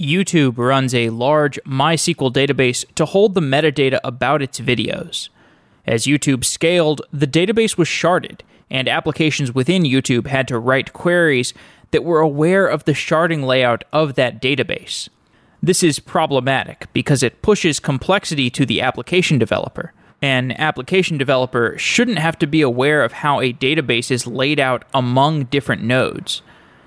YouTube runs a large MySQL database to hold the metadata about its videos. As YouTube scaled, the database was sharded, and applications within YouTube had to write queries that were aware of the sharding layout of that database. This is problematic because it pushes complexity to the application developer. An application developer shouldn't have to be aware of how a database is laid out among different nodes.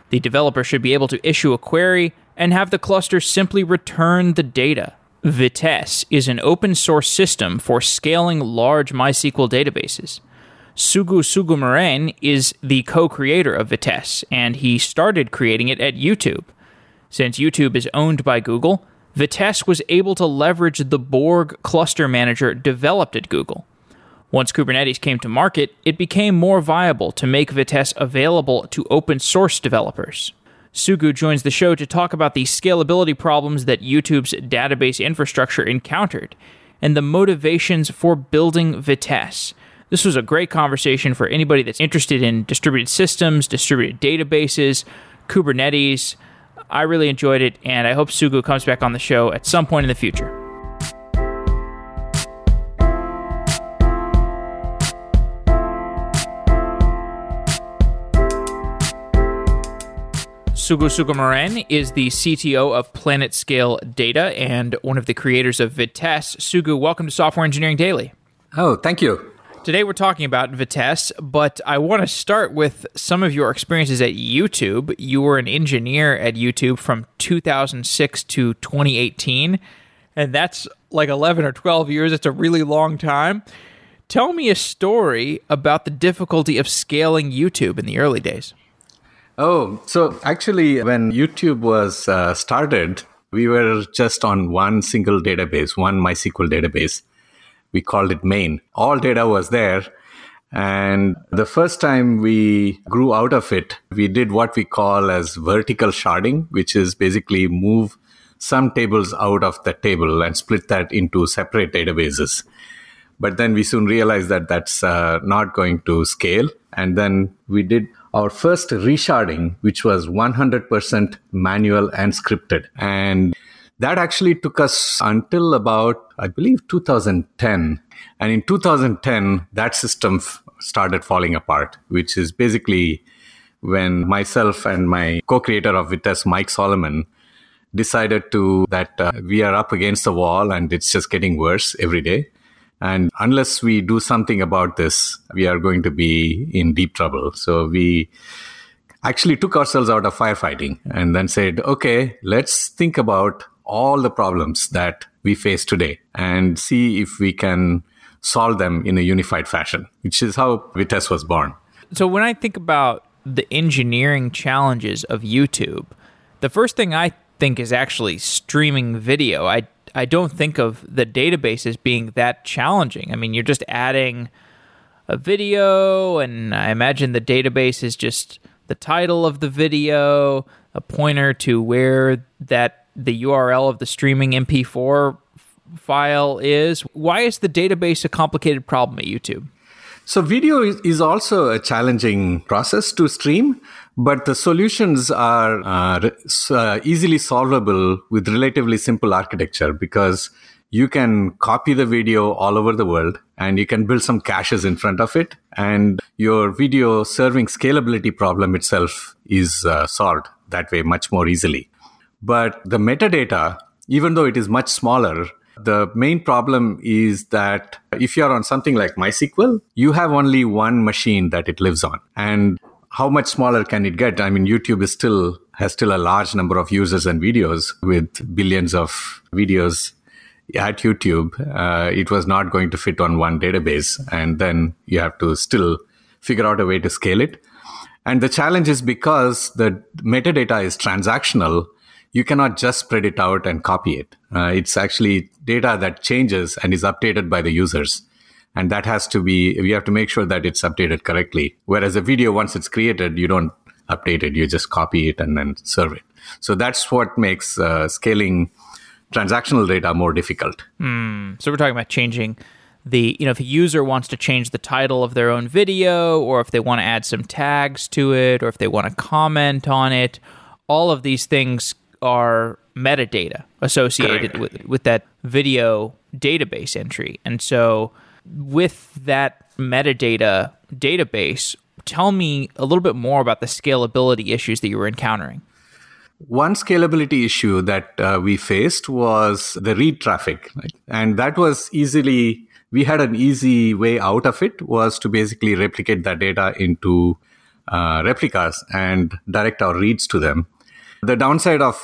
The developer should be able to issue a query and have the cluster simply return the data. Vitess is an open source system for scaling large MySQL databases. Sugu Sougoumarane is the co-creator of Vitess, and he started creating it at YouTube. Since YouTube is owned by Google, Vitess was able to leverage the Borg cluster manager developed at Google. Once Kubernetes came to market, it became more viable to make Vitess available to open source developers. Sugu joins the show to talk about the scalability problems that YouTube's database infrastructure encountered and the motivations for building Vitess. This was a great conversation for anybody that's interested in distributed systems, distributed databases, Kubernetes. I really enjoyed it, and I hope Sugu comes back on the show at some point in the future. Sugu Sougoumarane is the CTO of PlanetScale Data and one of the creators of Vitess. Sugu, welcome to Software Engineering Daily. Oh, thank you. Today we're talking about Vitess, but I want to start with some of your experiences at YouTube. You were an engineer at YouTube from 2006 to 2018, and that's like 11 or 12 years. It's a really long time. Tell me a story about the difficulty of scaling YouTube in the early days. Oh, so actually, when YouTube was started, we were just on one single database, one MySQL database. We called it main. All data was there. And the first time we grew out of it, we did what we call as vertical sharding, which is basically move some tables out of the table and split that into separate databases. But then we soon realized that that's not going to scale. And then we did our first resharding, which was 100% manual and scripted. And that actually took us until about, I believe, 2010. And in 2010, that system started falling apart, which is basically when myself and my co-creator of Vitess, Mike Solomon, decided that we are up against the wall and it's just getting worse every day. And unless we do something about this, we are going to be in deep trouble. So we actually took ourselves out of firefighting and then said, okay, let's think about all the problems that we face today and see if we can solve them in a unified fashion, which is how Vitess was born. So when I think about the engineering challenges of YouTube, the first thing I think is actually streaming video. I don't think of the database as being that challenging. I mean, you're just adding a video, and I imagine the database is just the title of the video, a pointer to where the URL of the streaming MP4 file is. Why is the database a complicated problem at YouTube? So video is also a challenging process to stream, but the solutions are easily solvable with relatively simple architecture because you can copy the video all over the world and you can build some caches in front of it. And your video serving scalability problem itself is solved that way much more easily. But the metadata, even though it is much smaller, the main problem is that if you're on something like MySQL, you have only one machine that it lives on. And how much smaller can it get? I mean, YouTube has still a large number of users and videos with billions of videos at YouTube. It was not going to fit on one database. And then you have to still figure out a way to scale it. And the challenge is because the metadata is transactional, you cannot just spread it out and copy it. It's actually data that changes and is updated by the users. And that we have to make sure that it's updated correctly. Whereas a video, once it's created, you don't update it. You just copy it and then serve it. So that's what makes scaling transactional data more difficult. So we're talking about changing if a user wants to change the title of their own video, or if they want to add some tags to it, or if they want to comment on it, all of these things are metadata associated with that video database entry. And so with that metadata database, tell me a little bit more about the scalability issues that you were encountering. One scalability issue that we faced was the read traffic. Right? And that was easily, we had an easy way out of it, was to basically replicate that data into replicas and direct our reads to them. The downside of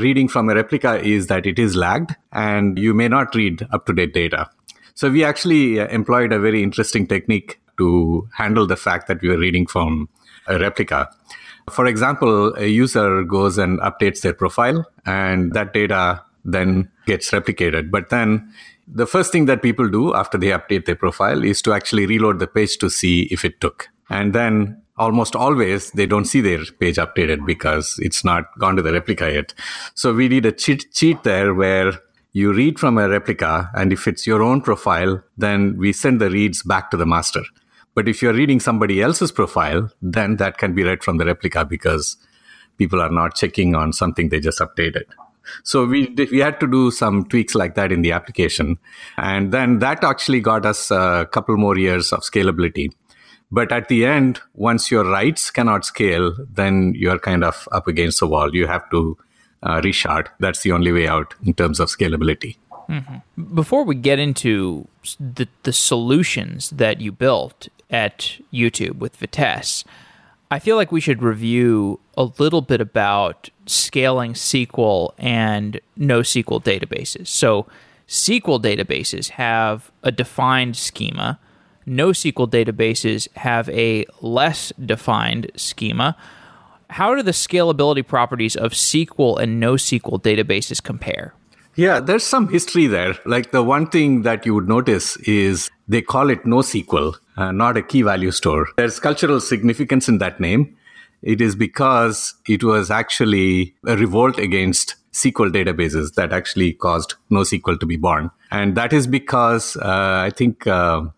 reading from a replica is that it is lagged and you may not read up-to-date data. So we actually employed a very interesting technique to handle the fact that we were reading from a replica. For example, a user goes and updates their profile and that data then gets replicated. But then the first thing that people do after they update their profile is to actually reload the page to see if it took. And then almost always they don't see their page updated because it's not gone to the replica yet. So we did a cheat there where you read from a replica, and if it's your own profile, then we send the reads back to the master. But if you're reading somebody else's profile, then that can be read from the replica because people are not checking on something they just updated. So we had to do some tweaks like that in the application. And then that actually got us a couple more years of scalability. But at the end, once your writes cannot scale, then you're kind of up against the wall. You have to reshard. That's the only way out in terms of scalability. Mm-hmm. Before we get into the solutions that you built at YouTube with Vitess, I feel like we should review a little bit about scaling SQL and NoSQL databases. So SQL databases have a defined schema. NoSQL databases have a less defined schema. How do the scalability properties of SQL and NoSQL databases compare? Yeah, there's some history there. Like the one thing that you would notice is they call it NoSQL, not a key value store. There's cultural significance in that name. It is because it was actually a revolt against SQL databases that actually caused NoSQL to be born. And that is because I think around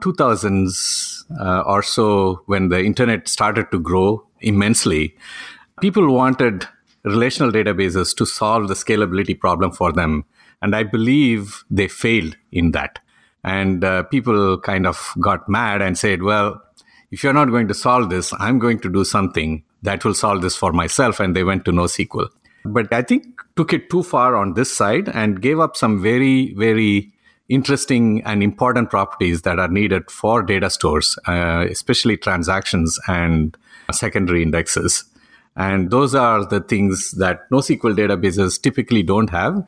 2000s or so, when the internet started to grow immensely, people wanted relational databases to solve the scalability problem for them. And I believe they failed in that. And people kind of got mad and said, well, if you're not going to solve this, I'm going to do something that will solve this for myself. And they went to NoSQL. But I think took it too far on this side and gave up some very, very interesting and important properties that are needed for data stores, especially transactions and secondary indexes. And those are the things that NoSQL databases typically don't have.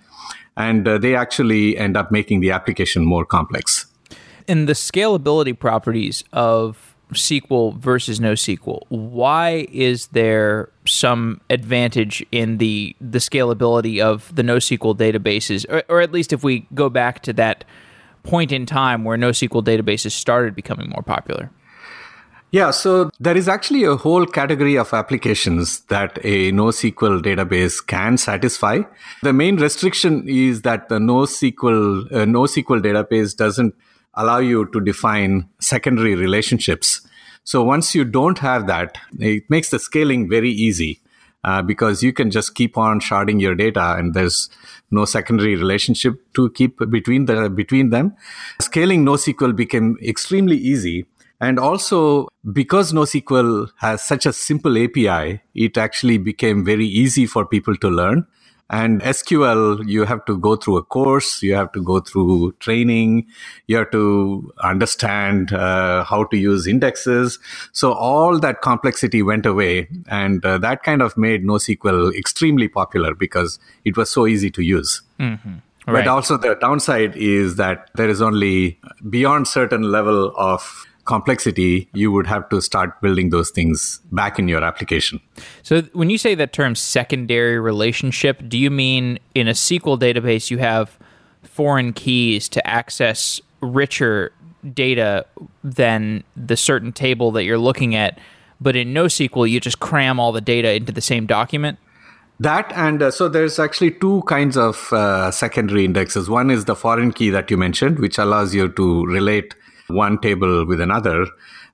And they actually end up making the application more complex. In the scalability properties of SQL versus NoSQL, why is there some advantage in the scalability of the NoSQL databases? Or at least if we go back to that point in time where NoSQL databases started becoming more popular. Yeah, so there is actually a whole category of applications that a NoSQL database can satisfy. The main restriction is that the NoSQL database doesn't allow you to define secondary relationships. So once you don't have that, it makes the scaling very easy because you can just keep on sharding your data and there's no secondary relationship to keep between them. Scaling NoSQL became extremely easy. And also, because NoSQL has such a simple API, it actually became very easy for people to learn. And SQL, you have to go through a course, you have to go through training, you have to understand how to use indexes. So all that complexity went away. And that kind of made NoSQL extremely popular because it was so easy to use. Mm-hmm. Right. But also the downside is that there is only beyond certain level of complexity, you would have to start building those things back in your application. So when you say that term secondary relationship, do you mean in a SQL database, you have foreign keys to access richer data than the certain table that you're looking at, but in NoSQL, you just cram all the data into the same document? That and so there's actually two kinds of secondary indexes. One is the foreign key that you mentioned, which allows you to relate one table with another.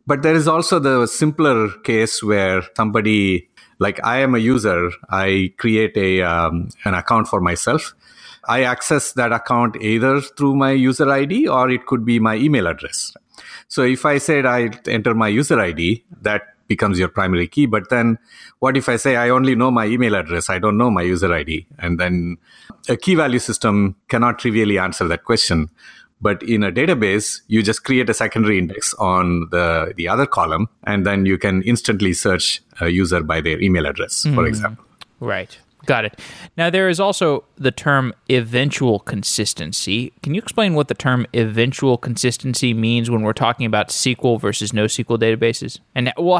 But there is also the simpler case where somebody Like I am a user, I create an account for myself. I access that account either through my user ID or it could be my email address. So if I said I enter my user ID, that becomes your primary key. But then what if I say I only know my email address, I don't know my user ID? And then a key value system cannot trivially answer that question. But in a database, you just create a secondary index on the other column, and then you can instantly search a user by their email address, for example. Right. Got it. Now, there is also the term eventual consistency. Can you explain what the term eventual consistency means when we're talking about SQL versus NoSQL databases? And well,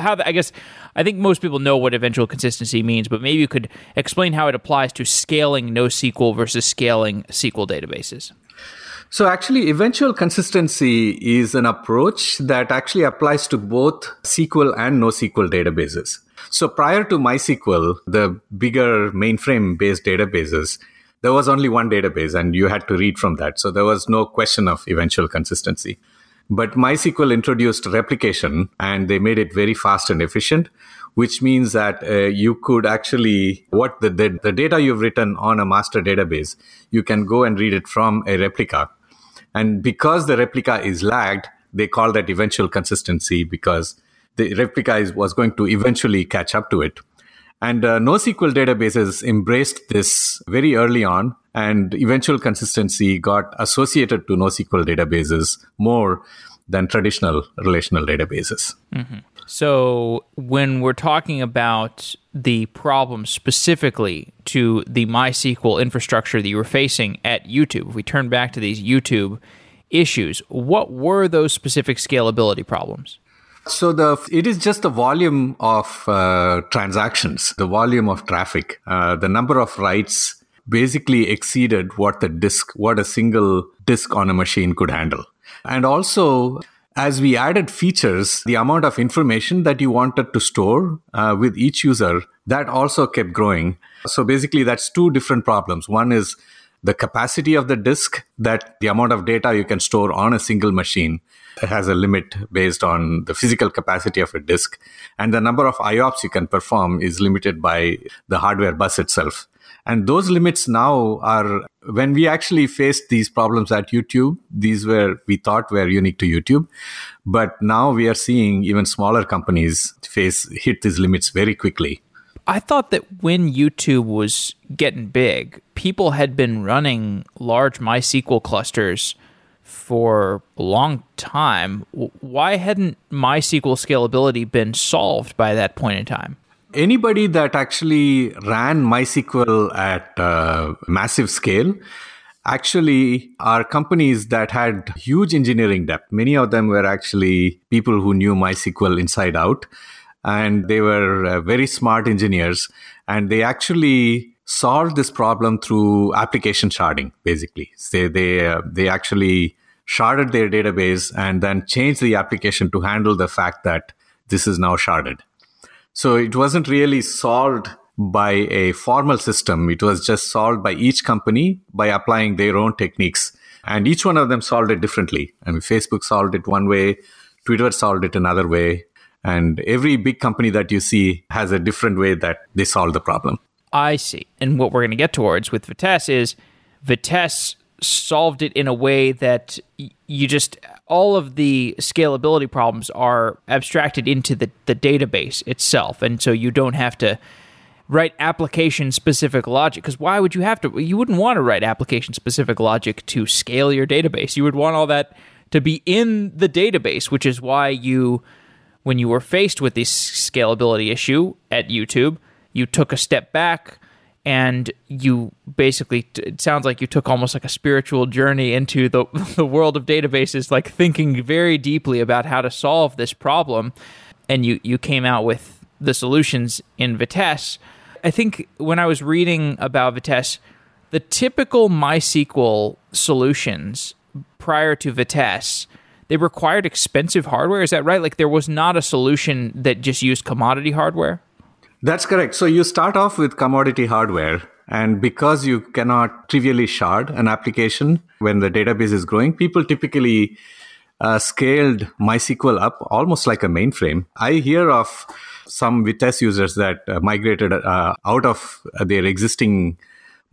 I think most people know what eventual consistency means, but maybe you could explain how it applies to scaling NoSQL versus scaling SQL databases. So actually, eventual consistency is an approach that actually applies to both SQL and NoSQL databases. So prior to MySQL, the bigger mainframe-based databases, there was only one database and you had to read from that. So there was no question of eventual consistency. But MySQL introduced replication and they made it very fast and efficient, which means that you could actually, the data you've written on a master database, you can go and read it from a replica. And because the replica is lagged, they call that eventual consistency because the replica was going to eventually catch up to it. And NoSQL databases embraced this very early on, and eventual consistency got associated to NoSQL databases more than traditional relational databases. Mm-hmm. So when we're talking about the problem specifically to the MySQL infrastructure that you were facing at YouTube, if we turn back to these YouTube issues, what were those specific scalability problems? So it is just the volume of transactions, the volume of traffic, the number of writes basically exceeded what a single disk on a machine could handle. And also, as we added features, the amount of information that you wanted to store with each user, that also kept growing. So basically, that's two different problems. One is the capacity of the disk, that the amount of data you can store on a single machine has a limit based on the physical capacity of a disk. And the number of IOPS you can perform is limited by the hardware bus itself. And those limits now are, when we actually faced these problems at YouTube, we thought were unique to YouTube. But now we are seeing even smaller companies hit these limits very quickly. I thought that when YouTube was getting big, people had been running large MySQL clusters for a long time. Why hadn't MySQL scalability been solved by that point in time? Anybody that actually ran MySQL at massive scale actually are companies that had huge engineering depth. Many of them were actually people who knew MySQL inside out, and they were very smart engineers, and they actually solved this problem through application sharding, basically. So they actually sharded their database and then changed the application to handle the fact that this is now sharded. So it wasn't really solved by a formal system. It was just solved by each company by applying their own techniques. And each one of them solved it differently. I mean, Facebook solved it one way, Twitter solved it another way. And every big company that you see has a different way that they solve the problem. I see. And what we're going to get towards with Vitess is Vitess solved it in a way that all of the scalability problems are abstracted into the database itself. And so you don't have to write application-specific logic. Because why would you have to? You wouldn't want to write application-specific logic to scale your database. You would want all that to be in the database, which is why when you were faced with this scalability issue at YouTube, you took a step back. And you basically, it sounds like you took almost like a spiritual journey into the world of databases, like thinking very deeply about how to solve this problem. And you came out with the solutions in Vitess. I think when I was reading about Vitess, the typical MySQL solutions prior to Vitess, they required expensive hardware. Is that right? Like there was not a solution that just used commodity hardware? That's correct. So you start off with commodity hardware, and because you cannot trivially shard an application when the database is growing, people typically scaled MySQL up almost like a mainframe. I hear of some Vitess users that migrated out of their existing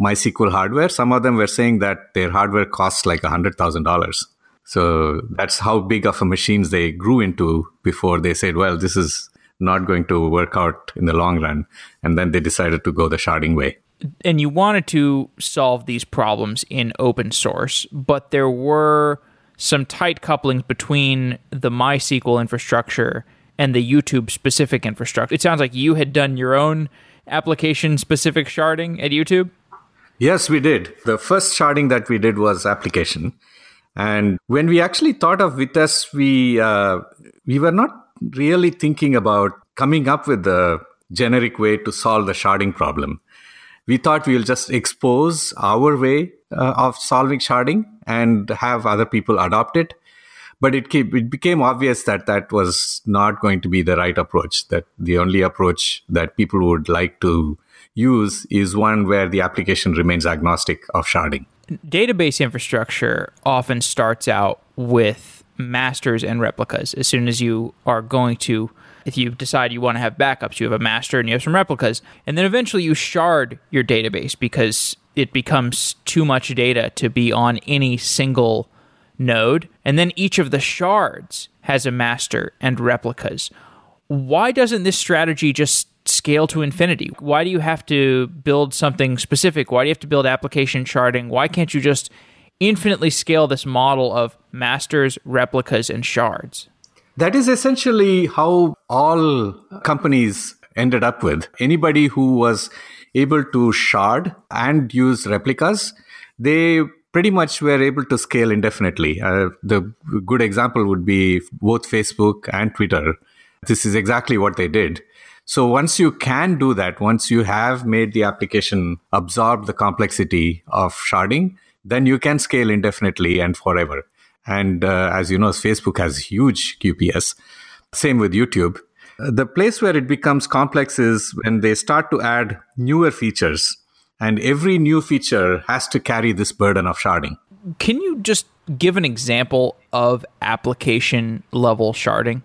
MySQL hardware. Some of them were saying that their hardware costs like $100,000. So that's how big of a machines they grew into before they said, well, this is not going to work out in the long run. And then they decided to go the sharding way. And you wanted to solve these problems in open source, but there were some tight couplings between the MySQL infrastructure and the YouTube-specific infrastructure. It sounds like you had done your own application-specific sharding at YouTube? Yes, we did. The first sharding that we did was application. And when we actually thought of Vitess, we were not really thinking about coming up with a generic way to solve the sharding problem. We thought we'll just expose our way of solving sharding and have other people adopt it. But it became obvious that that was not going to be the right approach, that the only approach that people would like to use is one where the application remains agnostic of sharding. Database infrastructure often starts out with masters and replicas. As soon as you are going to, if you decide you want to have backups, you have a master and you have some replicas. And then eventually you shard your database because it becomes too much data to be on any single node, and then each of the shards has a master and replicas. Why doesn't this strategy just scale to infinity? Why do you have to build something specific? Why do you have to build application sharding? Why can't you just infinitely scale this model of masters, replicas, and shards? That is essentially how all companies ended up with. Anybody who was able to shard and use replicas, they pretty much were able to scale indefinitely. The good example would be both Facebook and Twitter. This is exactly what they did. So once you can do that, once you have made the application absorb the complexity of sharding, then you can scale indefinitely and forever. And as you know, Facebook has huge QPS. Same with YouTube. The place where it becomes complex is when they start to add newer features. And every new feature has to carry this burden of sharding. Can you just give an example of application-level sharding?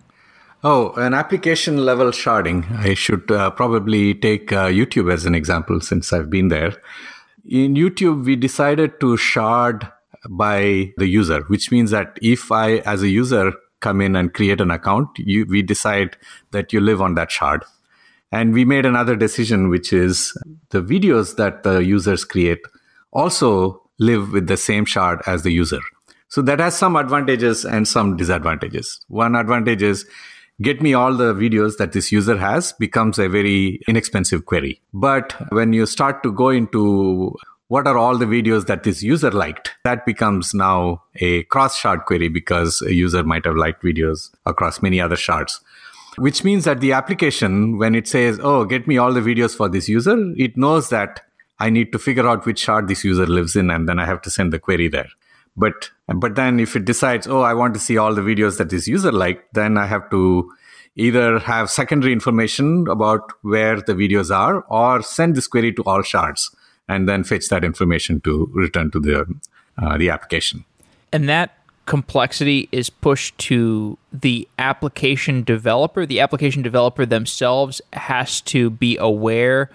Oh, an application-level sharding. I should probably take YouTube as an example since I've been there. In YouTube, we decided to shard by the user, which means that if I, as a user, come in and create an account, we decide that you live on that shard. And we made another decision, which is the videos that the users create also live with the same shard as the user. So that has some advantages and some disadvantages. One advantage is get me all the videos that this user has becomes a very inexpensive query. But when you start to go into what are all the videos that this user liked, that becomes now a cross-shard query because a user might have liked videos across many other shards. Which means that the application, when it says, oh, get me all the videos for this user, it knows that I need to figure out which shard this user lives in, and then I have to send the query there. But then if it decides, oh, I want to see all the videos that this user liked, then I have to either have secondary information about where the videos are or send this query to all shards and then fetch that information to return to the application. And that complexity is pushed to the application developer. The application developer themselves has to be aware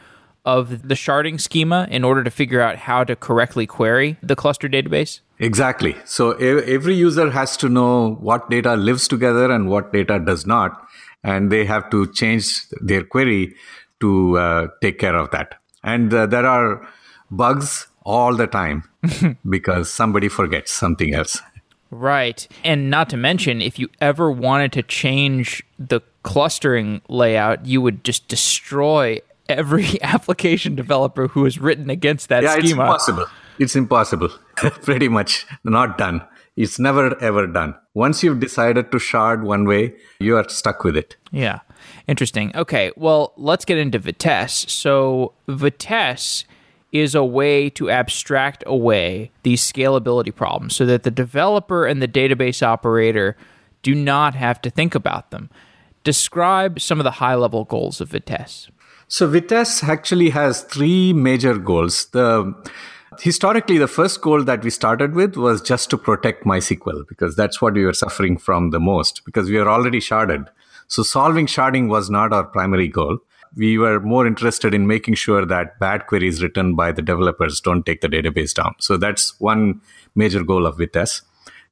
of the sharding schema in order to figure out how to correctly query the cluster database? Exactly. So every user has to know what data lives together and what data does not, and they have to change their query to take care of that. And there are bugs all the time because somebody forgets something else. Right. And not to mention, if you ever wanted to change the clustering layout, you would just destroy every application developer who has written against that schema. It's impossible. It's impossible. Pretty much not done. It's never, ever done. Once you've decided to shard one way, you are stuck with it. Yeah. Interesting. Okay. Well, let's get into Vitess. So Vitess is a way to abstract away these scalability problems so that the developer and the database operator do not have to think about them. Describe some of the high-level goals of Vitess. So Vitess actually has three major goals. The Historically, the first goal that we started with was just to protect MySQL, because that's what we were suffering from the most, because we were already sharded. So solving sharding was not our primary goal. We were more interested in making sure that bad queries written by the developers don't take the database down. So that's one major goal of Vitess.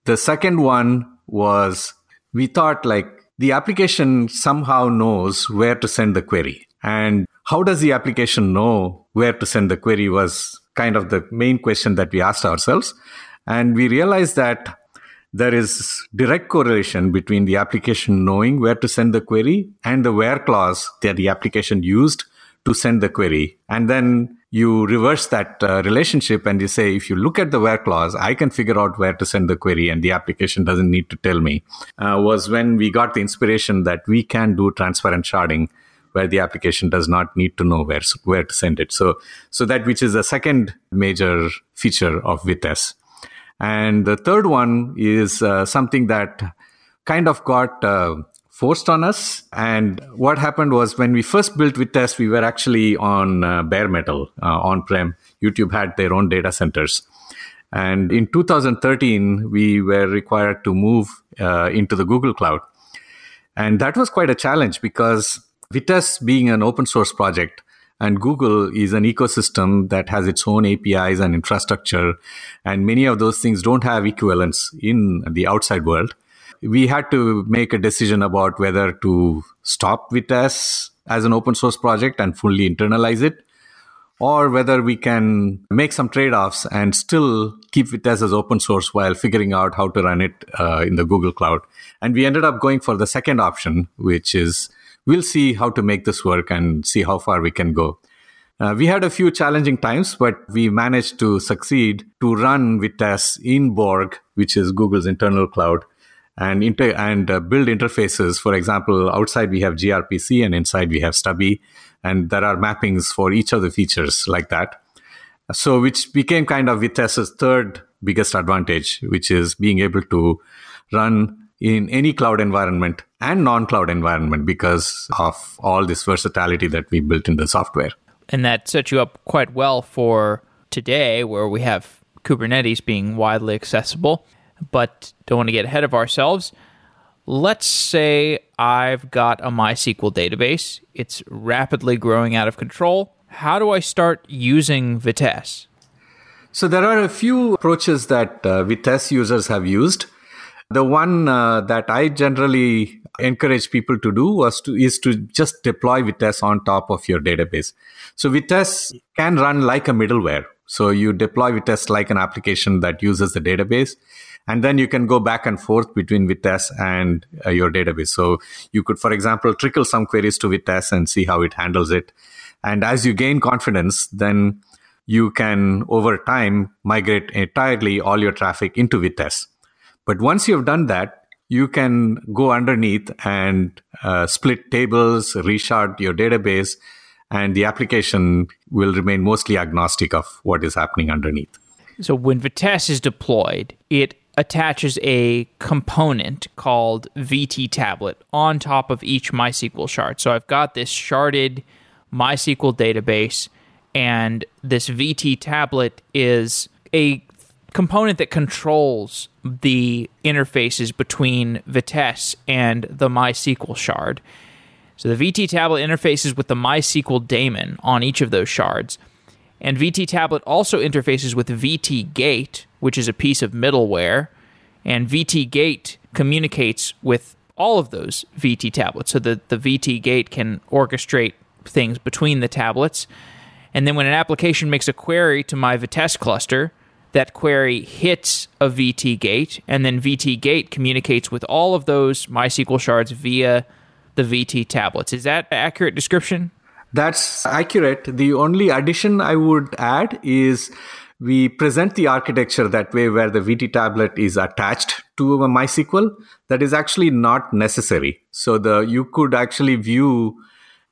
The second one was we thought like the application somehow knows where to send the query. And how does the application know where to send the query was kind of the main question that we asked ourselves. And we realized that there is direct correlation between the application knowing where to send the query and the where clause that the application used to send the query. And then you reverse that relationship and you say, if you look at the where clause, I can figure out where to send the query and the application doesn't need to tell me, was when we got the inspiration that we can do transparent sharding where the application does not need to know where to send it. So that which is the second major feature of Vitess. And the third one is something that kind of got forced on us. And what happened was when we first built Vitess, we were actually on bare metal, on-prem. YouTube had their own data centers. And in 2013, we were required to move into the Google Cloud. And that was quite a challenge because Vitess being an open source project, and Google is an ecosystem that has its own APIs and infrastructure. And many of those things don't have equivalents in the outside world. We had to make a decision about whether to stop Vitess as an open source project and fully internalize it, or whether we can make some trade-offs and still keep Vitess as open source while figuring out how to run it in the Google Cloud. And we ended up going for the second option, which is we'll see how to make this work and see how far we can go. We had a few challenging times, but we managed to succeed to run Vitess in Borg, which is Google's internal cloud, and build interfaces. For example, outside we have gRPC and inside we have Stubby, and there are mappings for each of the features like that. So which became kind of Vitess's third biggest advantage, which is being able to run in any cloud environment and non-cloud environment because of all this versatility that we built in the software. And that sets you up quite well for today where we have Kubernetes being widely accessible, but don't want to get ahead of ourselves. Let's say I've got a MySQL database. It's rapidly growing out of control. How do I start using Vitess? So there are a few approaches that Vitess users have used. The one that I generally encourage people to do is to just deploy Vitess on top of your database. So Vitess can run like a middleware. So you deploy Vitess like an application that uses the database, and then you can go back and forth between Vitess and your database. So you could, for example, trickle some queries to Vitess and see how it handles it. And as you gain confidence, then you can, over time, migrate entirely all your traffic into Vitess. But once you've done that, you can go underneath and split tables, reshard your database, and the application will remain mostly agnostic of what is happening underneath. So when Vitess is deployed, it attaches a component called VT tablet on top of each MySQL shard. So I've got this sharded MySQL database, and this VT tablet is a component that controls the interfaces between Vitess and the MySQL shard. So the VT tablet interfaces with the MySQL daemon on each of those shards. And VT tablet also interfaces with VTGate, which is a piece of middleware. And VTGate communicates with all of those VT tablets. So the VTGate can orchestrate things between the tablets. And then when an application makes a query to my Vitess cluster, that query hits a VTGate, and then VTGate communicates with all of those MySQL shards via the VT tablets. Is that an accurate description? That's accurate. The only addition I would add is we present the architecture that way where the VT tablet is attached to a MySQL. That is actually not necessary. So you could actually view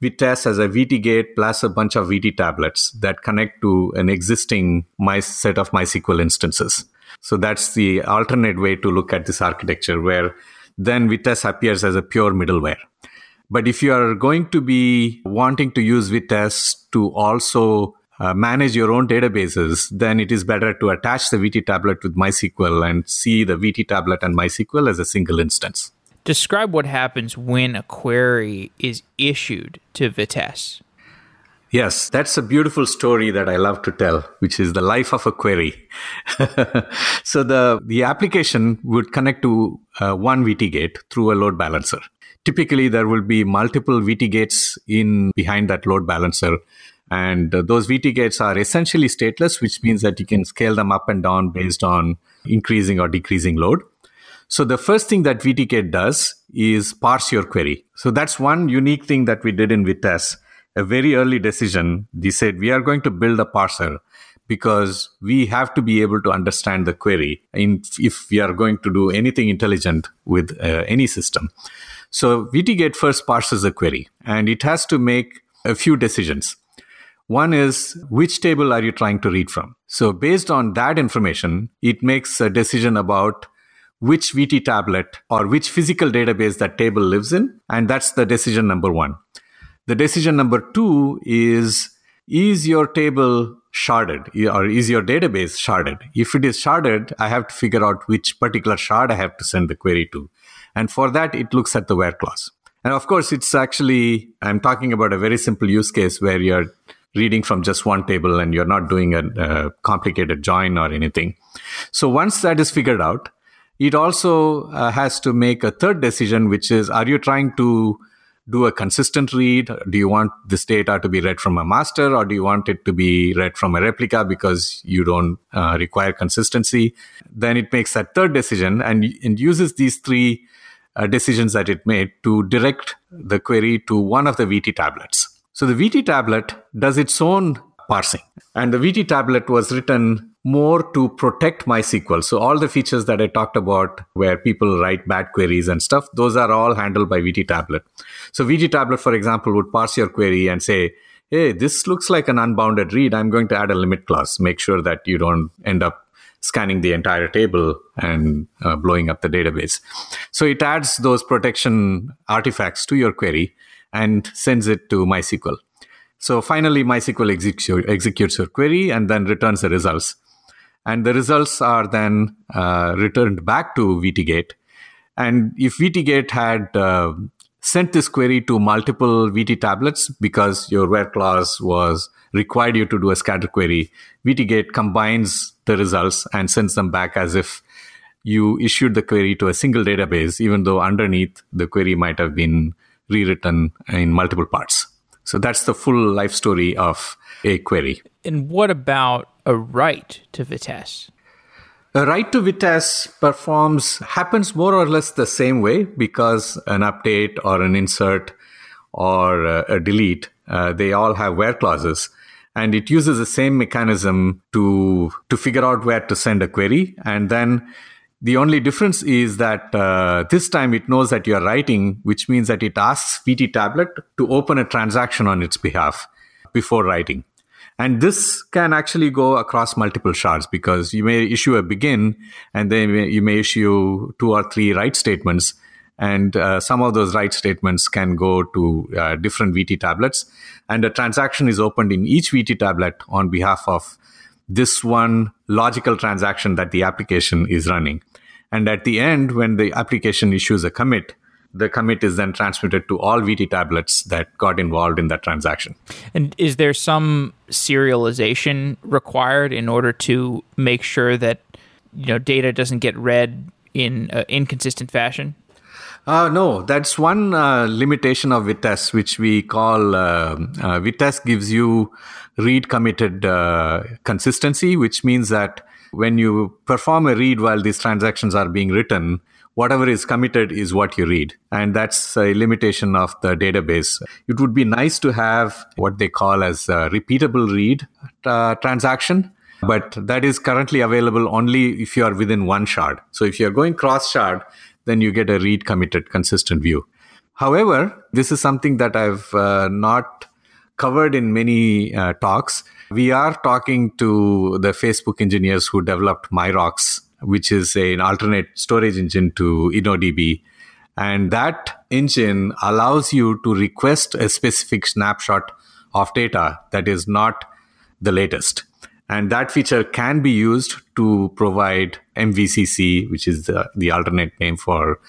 Vitess as a VTGate plus a bunch of VT tablets that connect to an existing set of MySQL instances. So that's the alternate way to look at this architecture, where then Vitess appears as a pure middleware. But if you are going to be wanting to use Vitess to also manage your own databases, then it is better to attach the VT tablet with MySQL and see the VT tablet and MySQL as a single instance. Describe what happens when a query is issued to Vitess. Yes, that's a beautiful story that I love to tell, which is the life of a query. So the application would connect to one VTGate through a load balancer. Typically, there will be multiple VTGates in behind that load balancer. And those VTGates are essentially stateless, which means that you can scale them up and down based on increasing or decreasing load. So the first thing that VTGate does is parse your query. So that's one unique thing that we did in Vitess. A very early decision, they said, we are going to build a parser because we have to be able to understand the query if we are going to do anything intelligent with any system. So VTGate first parses a query, and it has to make a few decisions. One is, which table are you trying to read from? So based on that information, it makes a decision about which VT tablet or which physical database that table lives in, and that's the decision number one. The decision number two is your table sharded or is your database sharded? If it is sharded, I have to figure out which particular shard I have to send the query to. And for that, it looks at the where clause. And of course, it's actually, I'm talking about a very simple use case where you're reading from just one table and you're not doing a complicated join or anything. So once that is figured out, it also has to make a third decision, which is, are you trying to do a consistent read? Do you want this data to be read from a master, or do you want it to be read from a replica because you don't require consistency? Then it makes that third decision and uses these three decisions that it made to direct the query to one of the VT tablets. So the VT tablet does its own parsing. And the VT tablet was written more to protect MySQL. So all the features that I talked about where people write bad queries and stuff, those are all handled by VT tablet. So VT tablet, for example, would parse your query and say, hey, this looks like an unbounded read. I'm going to add a limit clause. Make sure that you don't end up scanning the entire table and blowing up the database. So it adds those protection artifacts to your query and sends it to MySQL. So finally, MySQL executes your query and then returns the results. And the results are then returned back to VTGate. And if VTGate had sent this query to multiple VT tablets because your where clause was required you to do a scatter query, VTGate combines the results and sends them back as if you issued the query to a single database, even though underneath the query might have been rewritten in multiple parts. So that's the full life story of a query. And what about a write to Vitess? A write to Vitess happens more or less the same way, because an update or an insert or a delete, they all have where clauses. And it uses the same mechanism to figure out where to send a query. And then the only difference is that this time it knows that you're writing, which means that it asks VT Tablet to open a transaction on its behalf before writing. And this can actually go across multiple shards, because you may issue a begin and then you may issue two or three write statements. And some of those write statements can go to different VT Tablets. And a transaction is opened in each VT Tablet on behalf of this one logical transaction that the application is running. And at the end, when the application issues a commit, the commit is then transmitted to all VT tablets that got involved in that transaction. And is there some serialization required in order to make sure that, you know, data doesn't get read in an inconsistent fashion? No, that's one limitation of Vitess, which we call Vitess gives you read committed consistency, which means that when you perform a read while these transactions are being written, whatever is committed is what you read. And that's a limitation of the database. It would be nice to have what they call as a repeatable read transaction, but that is currently available only if you are within one shard. So if you're going cross shard, then you get a read committed consistent view. However, this is something that I've not covered in many talks. We are talking to the Facebook engineers who developed MyRocks, which is an alternate storage engine to InnoDB. And that engine allows you to request a specific snapshot of data that is not the latest. And that feature can be used to provide MVCC, which is the alternate name for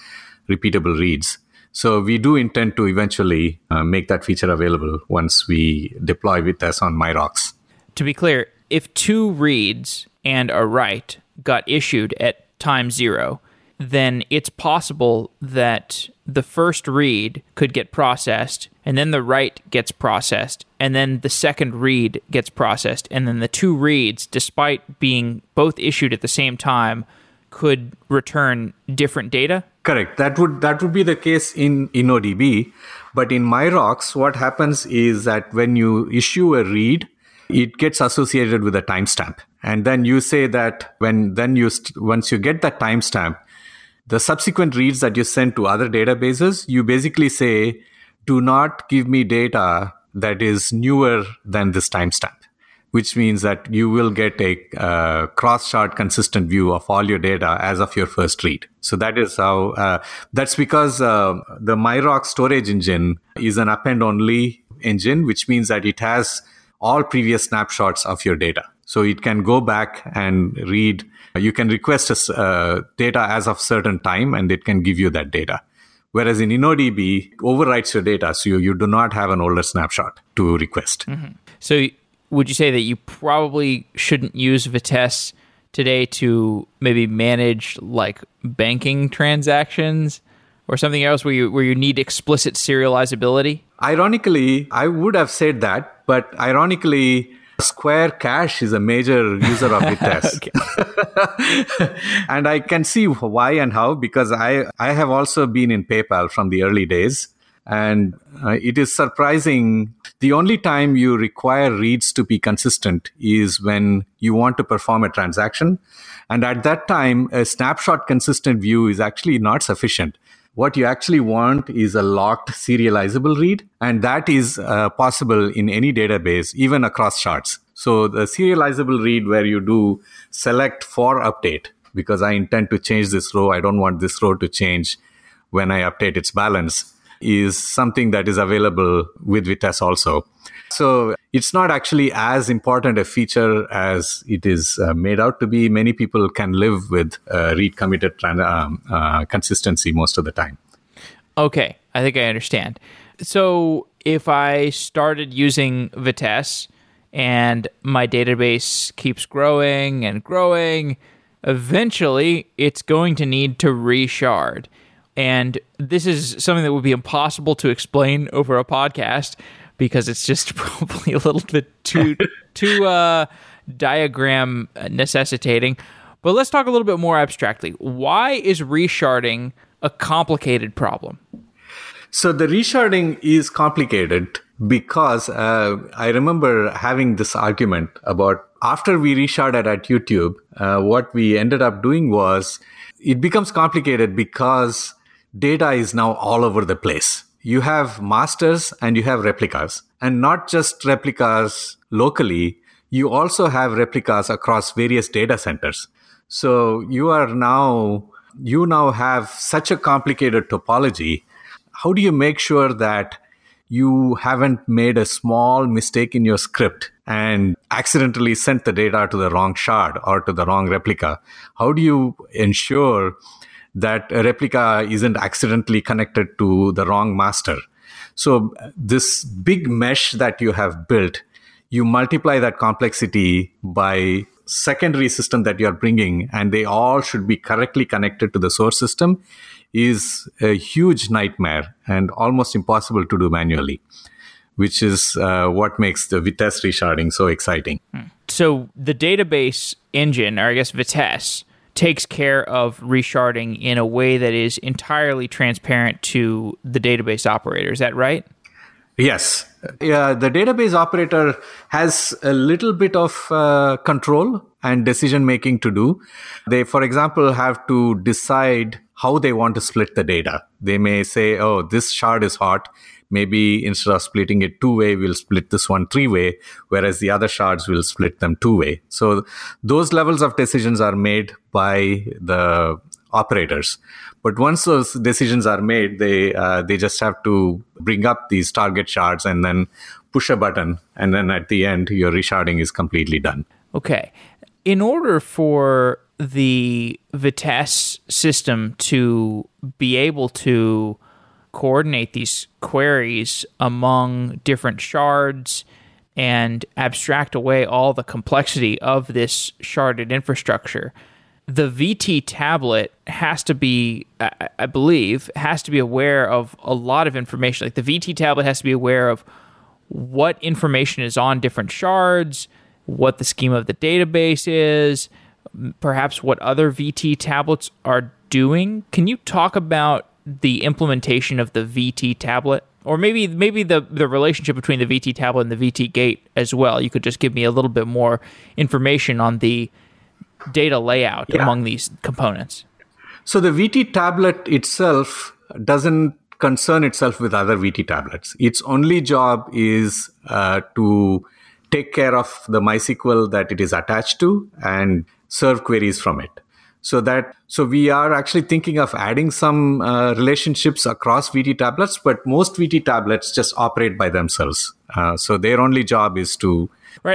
repeatable reads. So we do intend to eventually make that feature available once we deploy Vitess on MyRocks. To be clear, if two reads and a write got issued at time zero, then it's possible that the first read could get processed, and then the write gets processed, and then the second read gets processed, and then the two reads, despite being both issued at the same time, could return different data? Correct. That would be the case in InnoDB. But in MyRocks, what happens is that when you issue a read, it gets associated with a timestamp. And then you say that once you get that timestamp, the subsequent reads that you send to other databases, you basically say, do not give me data that is newer than this timestamp, which means that you will get a cross-chart consistent view of all your data as of your first read. So that is how, that's because the MyRocks storage engine is an append-only engine, which means that it has all previous snapshots of your data. So it can go back and read. You can request data as of certain time, and it can give you that data. Whereas in InnoDB, it overwrites your data, so you do not have an older snapshot to request. Mm-hmm. So would you say that you probably shouldn't use Vitess today to maybe manage like banking transactions or something else where you need explicit serializability? Ironically, I would have said that, but ironically, Square Cash is a major user of Vitess. And I can see why and how, because I have also been in PayPal from the early days. And it is surprising. The only time you require reads to be consistent is when you want to perform a transaction. And at that time, a snapshot consistent view is actually not sufficient. What you actually want is a locked serializable read, and that is possible in any database, even across charts. So the serializable read where you do select for update, because I intend to change this row, I don't want this row to change when I update its balance, is something that is available with Vitess also. So it's not actually as important a feature as it is made out to be. Many people can live with read-committed consistency most of the time. Okay, I think I understand. So if I started using Vitess and my database keeps growing and growing, eventually it's going to need to reshard. And this is something that would be impossible to explain over a podcast, because it's just probably a little bit too diagram necessitating. But let's talk a little bit more abstractly. Why is resharding a complicated problem? So the resharding is complicated because I remember having this argument about after we resharded at YouTube, what we ended up doing was it becomes complicated because data is now all over the place. You have masters and you have replicas, and not just replicas locally. You also have replicas across various data centers. So you now have such a complicated topology. How do you make sure that you haven't made a small mistake in your script and accidentally sent the data to the wrong shard or to the wrong replica? How do you ensure that a replica isn't accidentally connected to the wrong master? So this big mesh that you have built, you multiply that complexity by secondary system that you are bringing, and they all should be correctly connected to the source system, is a huge nightmare and almost impossible to do manually, which is what makes the Vitess resharding so exciting. So the database engine, or I guess Vitess, takes care of resharding in a way that is entirely transparent to the database operator. Is that right? Yes. Yeah, the database operator has a little bit of control and decision-making to do. They, for example, have to decide how they want to split the data. They may say, oh, this shard is hot. Maybe instead of splitting it two-way, we'll split this one three-way, whereas the other shards will split them two-way. So those levels of decisions are made by the operators. But once those decisions are made, they just have to bring up these target shards and then push a button, and then at the end, your resharding is completely done. Okay. In order for the Vitess system to be able to coordinate these queries among different shards and abstract away all the complexity of this sharded infrastructure, the VT tablet has to be, I believe, has to be aware of a lot of information. Like the VT tablet has to be aware of what information is on different shards, what the schema of the database is, perhaps what other VT tablets are doing. Can you talk about the implementation of the VT tablet? Or maybe the relationship between the VT tablet and the VT gate as well. You could just give me a little bit more information on the data layout among these components. So the VT tablet itself doesn't concern itself with other VT tablets. Its only job is to take care of the MySQL that it is attached to and serve queries from it. So we are actually thinking of adding some relationships across VT tablets, but most VT tablets just operate by themselves. So their only job is to I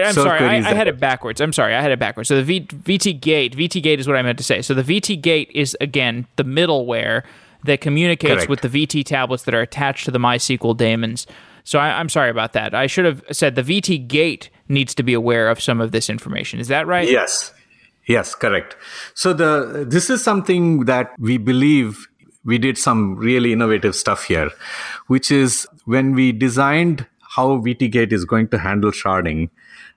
had it backwards. So the VT gate is what I meant to say. So the VT gate is, again, the middleware that communicates with the VT tablets that are attached to the MySQL daemons. So I'm sorry about that. I should have said the VT gate needs to be aware of some of this information. Is that right? Yes, correct. So this is something that we believe we did some really innovative stuff here, which is when we designed how VTGate is going to handle sharding,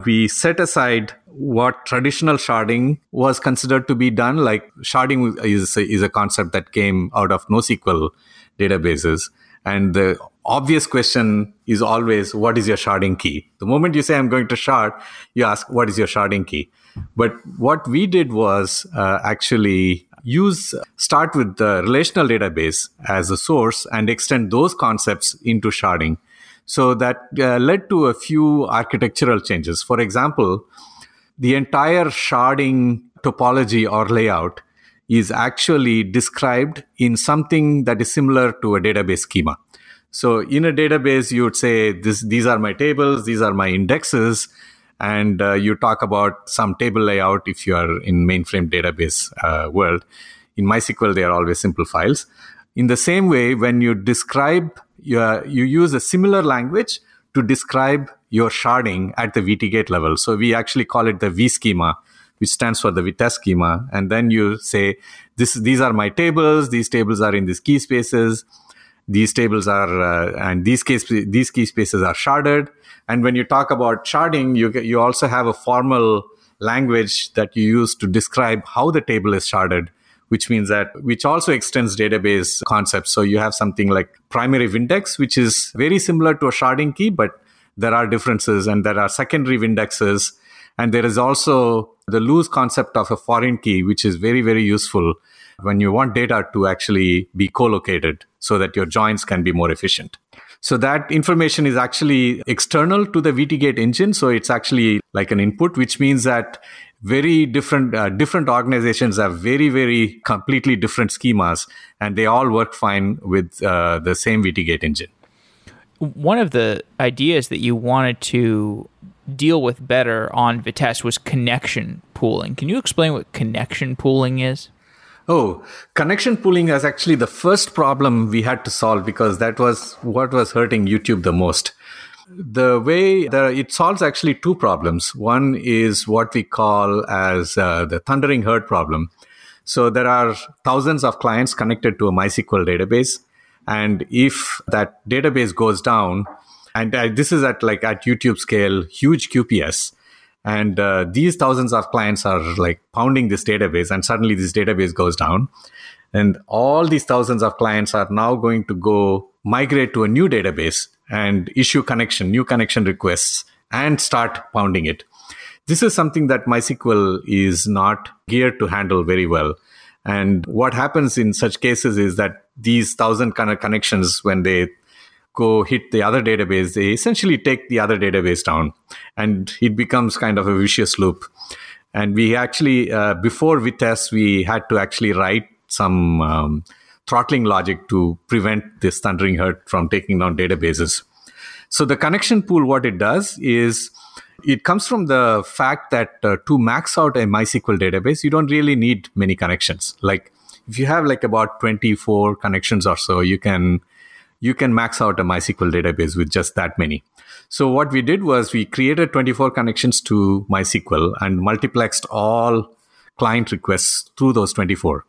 we set aside what traditional sharding was considered to be done. Like sharding is a concept that came out of NoSQL databases. And the obvious question is always, what is your sharding key? The moment you say, I'm going to shard, you ask, what is your sharding key? But what we did was actually start with the relational database as a source and extend those concepts into sharding. So that led to a few architectural changes. For example, the entire sharding topology or layout is actually described in something that is similar to a database schema. So in a database, you would say, these are my tables, these are my indexes, and you talk about some table layout if you are in mainframe database world. In MySQL, they are always simple files. In the same way, when you describe, you use a similar language to describe your sharding at the VTGate level. So we actually call it the VSchema, which stands for the Vitess schema. And then you say, these are my tables. These tables are in these key spaces. These tables are, and these key spaces are sharded. And when you talk about sharding, you also have a formal language that you use to describe how the table is sharded, which also extends database concepts. So you have something like primary index, which is very similar to a sharding key, but there are differences, and there are secondary indexes. And there is also the loose concept of a foreign key, which is very, very useful when you want data to actually be co-located so that your joins can be more efficient. So that information is actually external to the VTGate engine. So it's actually like an input, which means that very different organizations have very, very completely different schemas, and they all work fine with the same VTGate engine. One of the ideas that you wanted to deal with better on Vitess was connection pooling. Can you explain what connection pooling is? Oh, connection pooling is actually the first problem we had to solve, because that was what was hurting YouTube the most. The way it solves actually two problems. One is what we call as the thundering herd problem. So there are thousands of clients connected to a MySQL database. And if that database goes down, and this is at YouTube scale, huge QPS, and these thousands of clients are pounding this database, and suddenly this database goes down. And all these thousands of clients are now going to go migrate to a new database and issue new connection requests, and start pounding it. This is something that MySQL is not geared to handle very well. And what happens in such cases is that these thousand kind of connections, when they go hit the other database, they essentially take the other database down, and it becomes kind of a vicious loop. And we actually, before Vitess, we had to actually write some throttling logic to prevent this thundering herd from taking down databases. So the connection pool, what it does is it comes from the fact that to max out a MySQL database, you don't really need many connections. Like if you have like about 24 connections or so, you can max out a MySQL database with just that many. So what we did was we created 24 connections to MySQL and multiplexed all client requests through those 24.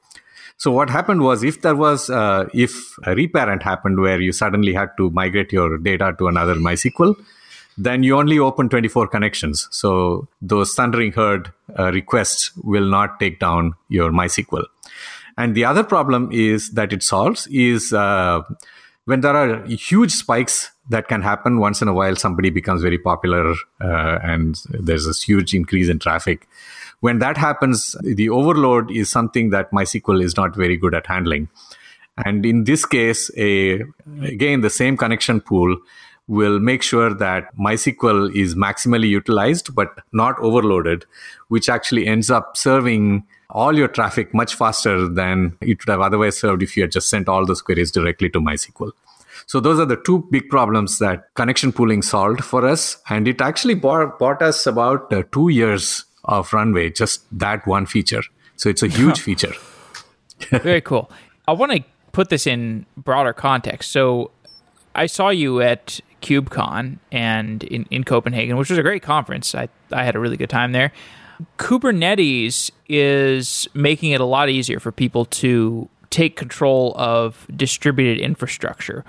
So what happened was if a reparent happened where you suddenly had to migrate your data to another MySQL, then you only open 24 connections. So those thundering herd requests will not take down your MySQL. And the other problem is that it solves is when there are huge spikes that can happen once in a while, somebody becomes very popular and there's this huge increase in traffic. When that happens, the overload is something that MySQL is not very good at handling. And in this case, again, the same connection pool will make sure that MySQL is maximally utilized, but not overloaded, which actually ends up serving all your traffic much faster than it would have otherwise served if you had just sent all those queries directly to MySQL. So those are the two big problems that connection pooling solved for us. And it actually bought us about 2 years of runway, just that one feature. So it's a huge feature. Very cool. I want to put this in broader context. So I saw you at KubeCon and in Copenhagen, which was a great conference. I had a really good time there. Kubernetes is making it a lot easier for people to take control of distributed infrastructure.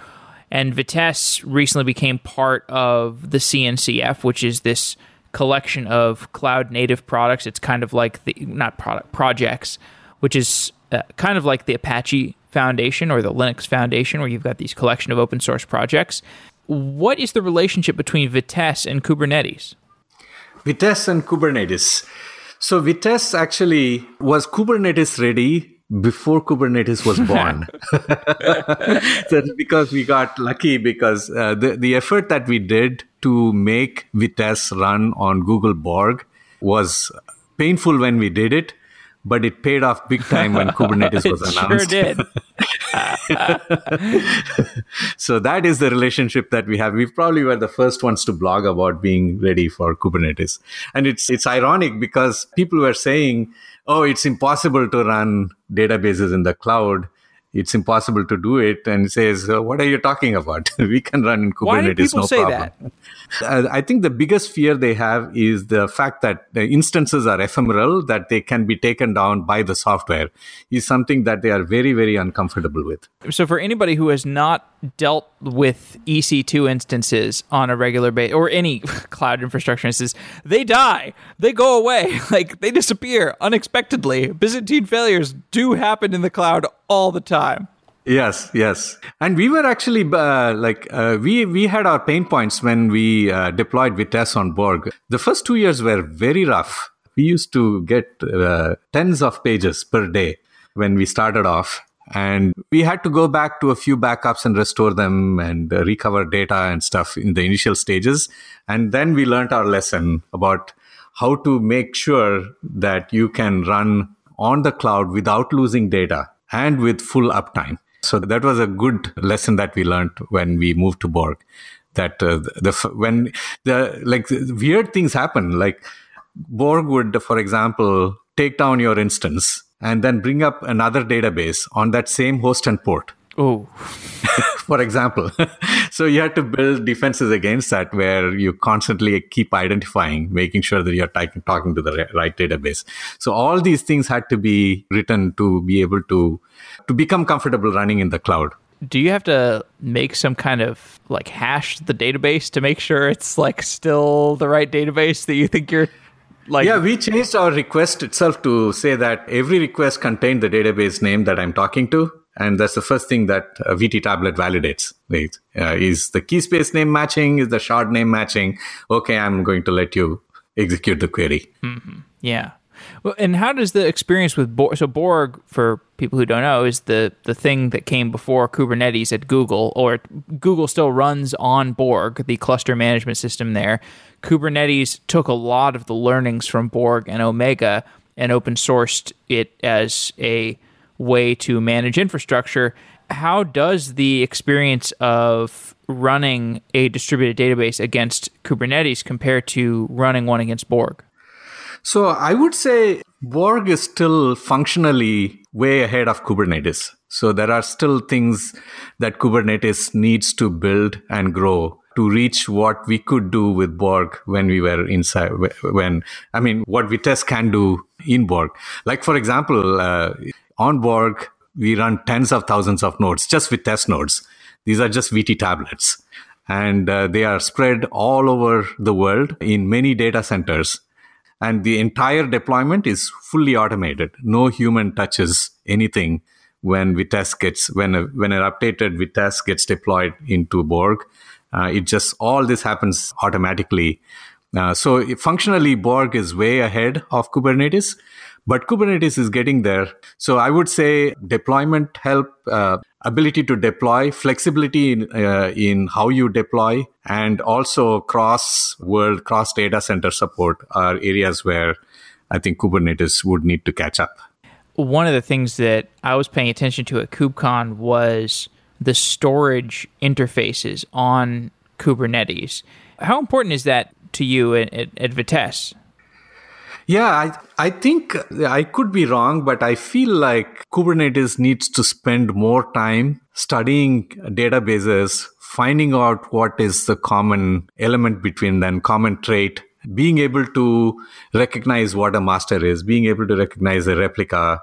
And Vitess recently became part of the CNCF, which is this collection of cloud native products. It's kind of like projects, which is kind of like the Apache Foundation or the Linux Foundation, where you've got these collection of open source projects. What is the relationship between Vitess and Kubernetes? Vitess and Kubernetes. So Vitess actually was Kubernetes ready before Kubernetes was born. That's because we got lucky because the effort that we did to make Vitess run on Google Borg was painful when we did it, but it paid off big time when Kubernetes was announced. It sure did. So that is the relationship that we have. We probably were the first ones to blog about being ready for Kubernetes. And it's ironic because people were saying, oh, it's impossible to run databases in the cloud. It's impossible to do it. And it says, what are you talking about? We can run in Kubernetes, no problem. Why did people say that? I think the biggest fear they have is the fact that the instances are ephemeral, that they can be taken down by the software, is something that they are very, very uncomfortable with. So for anybody who has not dealt with EC2 instances on a regular basis, or any cloud infrastructure instances, they die. They go away. Like, they disappear unexpectedly. Byzantine failures do happen in the cloud all the time. Yes. And we were actually we had our pain points when we deployed Vitess on Borg. The first 2 years were very rough. We used to get tens of pages per day when we started off. And we had to go back to a few backups and restore them and recover data and stuff in the initial stages. And then we learned our lesson about how to make sure that you can run on the cloud without losing data and with full uptime. So that was a good lesson that we learned when we moved to Borg, that weird things happen. Like Borg would, for example, take down your instance and then bring up another database on that same host and port. Oh, for example. So you have to build defenses against that, where you constantly keep identifying, making sure that you're talking to the right database. So all these things had to be written to be able to become comfortable running in the cloud. Do you have to make some kind of like hash the database to make sure it's like still the right database that you think you're... we changed our request itself to say that every request contained the database name that I'm talking to. And that's the first thing that a VT tablet validates. Is the key space name matching? Is the shard name matching? Okay, I'm going to let you execute the query. Mm-hmm. Yeah. Well, and how does the experience with Borg... So Borg, for people who don't know, is the thing that came before Kubernetes at Google, or Google still runs on Borg, the cluster management system there. Kubernetes took a lot of the learnings from Borg and Omega and open sourced it as a way to manage infrastructure. How does the experience of running a distributed database against Kubernetes compared to running one against Borg? So I would say Borg is still functionally way ahead of Kubernetes. So there are still things that Kubernetes needs to build and grow to reach what we could do with Borg when we were inside, what Vitess can do in Borg. Like, for example, on Borg, we run tens of thousands of nodes, just Vitess nodes. These are just VT tablets. And they are spread all over the world in many data centers. And the entire deployment is fully automated. No human touches anything when Vitess gets, when an updated Vitess gets deployed into Borg. It just, all this happens automatically. So functionally, Borg is way ahead of Kubernetes, but Kubernetes is getting there. So I would say deployment help, ability to deploy, flexibility in how you deploy, and also cross-world, cross-data center support are areas where I think Kubernetes would need to catch up. One of the things that I was paying attention to at KubeCon was the storage interfaces on Kubernetes. How important is that to you at Vitess? Yeah, I think I could be wrong, but I feel like Kubernetes needs to spend more time studying databases, finding out what is the common element between them, common trait, being able to recognize what a master is, being able to recognize a replica,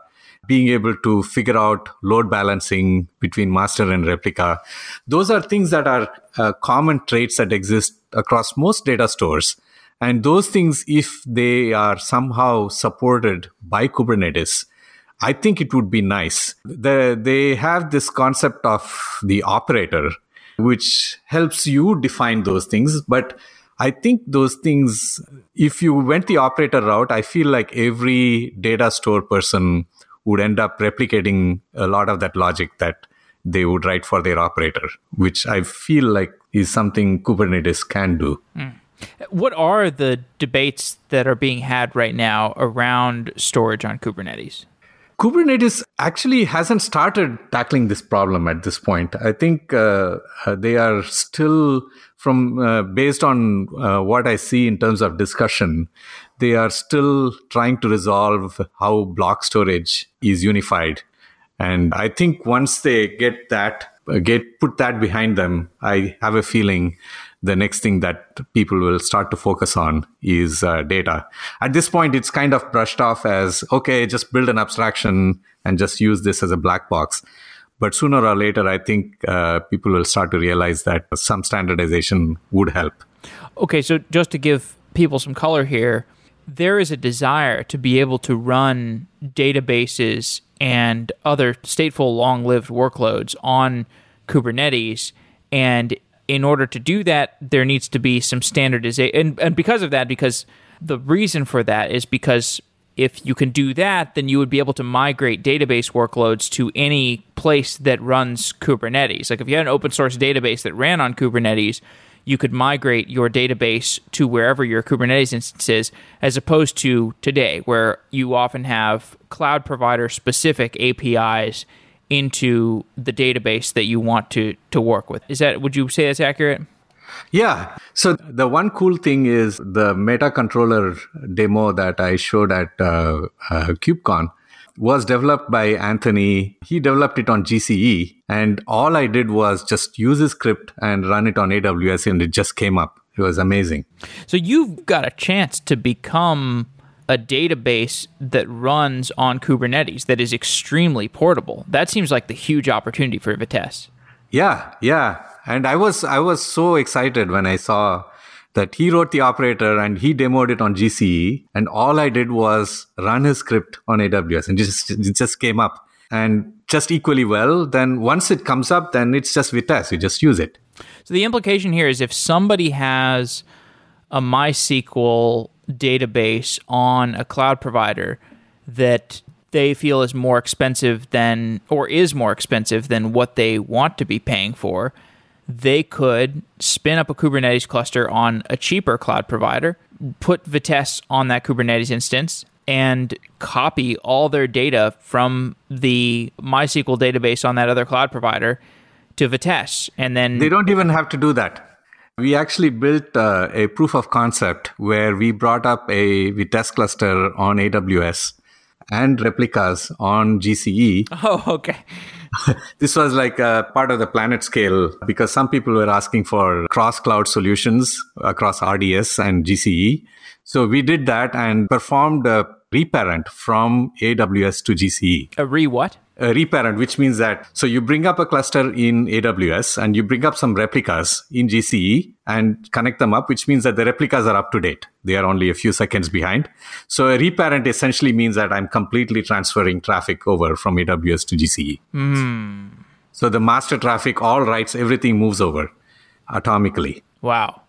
being able to figure out load balancing between master and replica. Those are things that are common traits that exist across most data stores. And those things, if they are somehow supported by Kubernetes, I think it would be nice. They have this concept of the operator, which helps you define those things. But I think those things, if you went the operator route, I feel like every data store person would end up replicating a lot of that logic that they would write for their operator, which I feel like is something Kubernetes can do. Mm. What are the debates that are being had right now around storage on Kubernetes? Kubernetes actually hasn't started tackling this problem at this point. I think they are still, based on what I see in terms of discussion, they are still trying to resolve how block storage is unified. And I think once they put that behind them, I have a feeling the next thing that people will start to focus on is data. At this point, it's kind of brushed off as, okay, just build an abstraction and just use this as a black box. But sooner or later, I think people will start to realize that some standardization would help. Okay, so just to give people some color here, there is a desire to be able to run databases and other stateful long-lived workloads on Kubernetes, and in order to do that, there needs to be some standardization. And because of that, because the reason for that is because if you can do that, then you would be able to migrate database workloads to any place that runs Kubernetes. Like if you had an open source database that ran on Kubernetes, you could migrate your database to wherever your Kubernetes instance is, as opposed to today, where you often have cloud provider-specific APIs into the database that you want to work with. Would you say that's accurate? Yeah. So the one cool thing is the metacontroller demo that I showed at KubeCon was developed by Anthony. He developed it on GCE. And all I did was just use his script and run it on AWS, and it just came up. It was amazing. So you've got a chance to become a database that runs on Kubernetes that is extremely portable. That seems like the huge opportunity for Vitess. Yeah. And I was so excited when I saw that he wrote the operator and he demoed it on GCE. And all I did was run his script on AWS, and it just came up. And just equally well, then once it comes up, then it's just Vitess. You just use it. So the implication here is if somebody has a MySQL database on a cloud provider that they feel is more expensive than, or is more expensive than what they want to be paying for, they could spin up a Kubernetes cluster on a cheaper cloud provider, put Vitess on that Kubernetes instance, and copy all their data from the MySQL database on that other cloud provider to Vitess, and then they don't even have to do that. We actually built a proof of concept where we brought up a Vitess cluster on AWS and replicas on GCE. Oh, okay. This was like a part of the PlanetScale because some people were asking for cross-cloud solutions across RDS and GCE. So we did that and performed a reparent from AWS to GCE. A re-what? A reparent, which means that, so you bring up a cluster in AWS and you bring up some replicas in GCE and connect them up, which means that the replicas are up to date. They are only a few seconds behind. So a reparent essentially means that I'm completely transferring traffic over from AWS to GCE. Mm. So the master traffic, all writes, everything moves over atomically. Wow.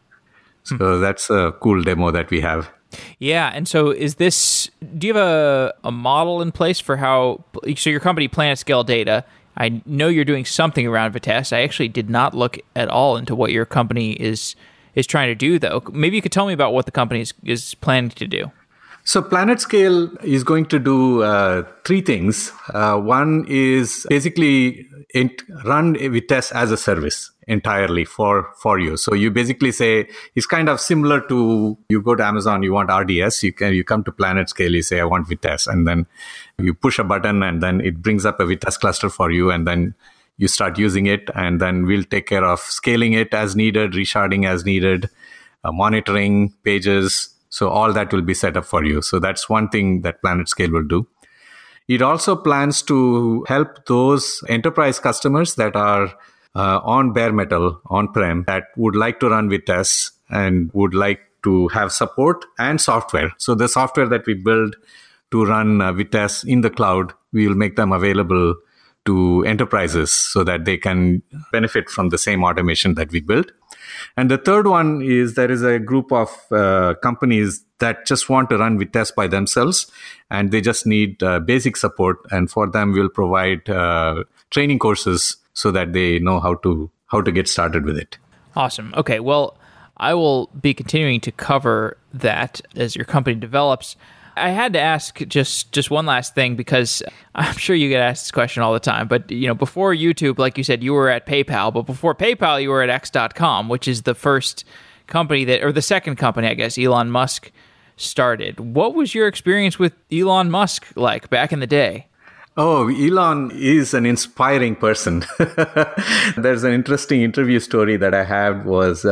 So that's a cool demo that we have. Yeah, and so is this, do you have a model in place for how, so your company PlanetScale Data, I know you're doing something around Vitess. I actually did not look at all into what your company is trying to do, though. Maybe you could tell me about what the company is planning to do. So PlanetScale is going to do three things. One is basically run Vitess as a service entirely for you. So you basically say, it's kind of similar to, you go to Amazon, you want RDS, you come to PlanetScale, you say, I want Vitess. And then you push a button and then it brings up a Vitess cluster for you. And then you start using it. And then we'll take care of scaling it as needed, resharding as needed, monitoring pages. So all that will be set up for you. So that's one thing that PlanetScale will do. It also plans to help those enterprise customers that are on bare metal, on-prem, that would like to run Vitess and would like to have support and software. So the software that we build to run Vitess in the cloud, we will make them available to enterprises so that they can benefit from the same automation that we built. And the third one is there is a group of companies that just want to run Vitess by themselves, and they just need basic support. And for them, we'll provide training courses so that they know how to get started with it. Awesome. Okay. Well, I will be continuing to cover that as your company develops. I had to ask just one last thing, because I'm sure you get asked this question all the time. But before YouTube, like you said, you were at PayPal. But before PayPal, you were at X.com, which is the first company or the second company, I guess, Elon Musk started. What was your experience with Elon Musk like back in the day? Oh, Elon is an inspiring person. There's an interesting interview story that I had was...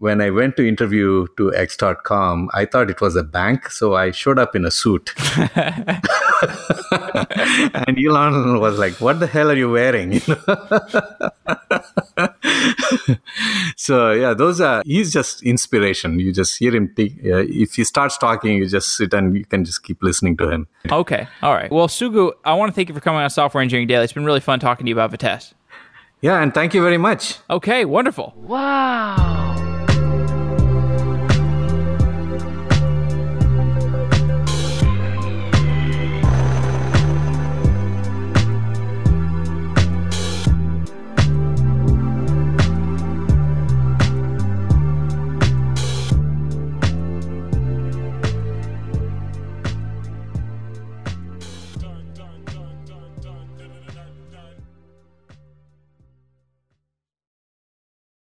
When I went to interview to X.com, I thought it was a bank, so I showed up in a suit. And Elon was like, what the hell are you wearing? So yeah, he's just inspiration. You just hear him. If he starts talking, you just sit and you can just keep listening to him. Okay. All right. Well, Sugu, I want to thank you for coming on Software Engineering Daily. It's been really fun talking to you about Vitess. Yeah, and thank you very much. Okay, wonderful. Wow.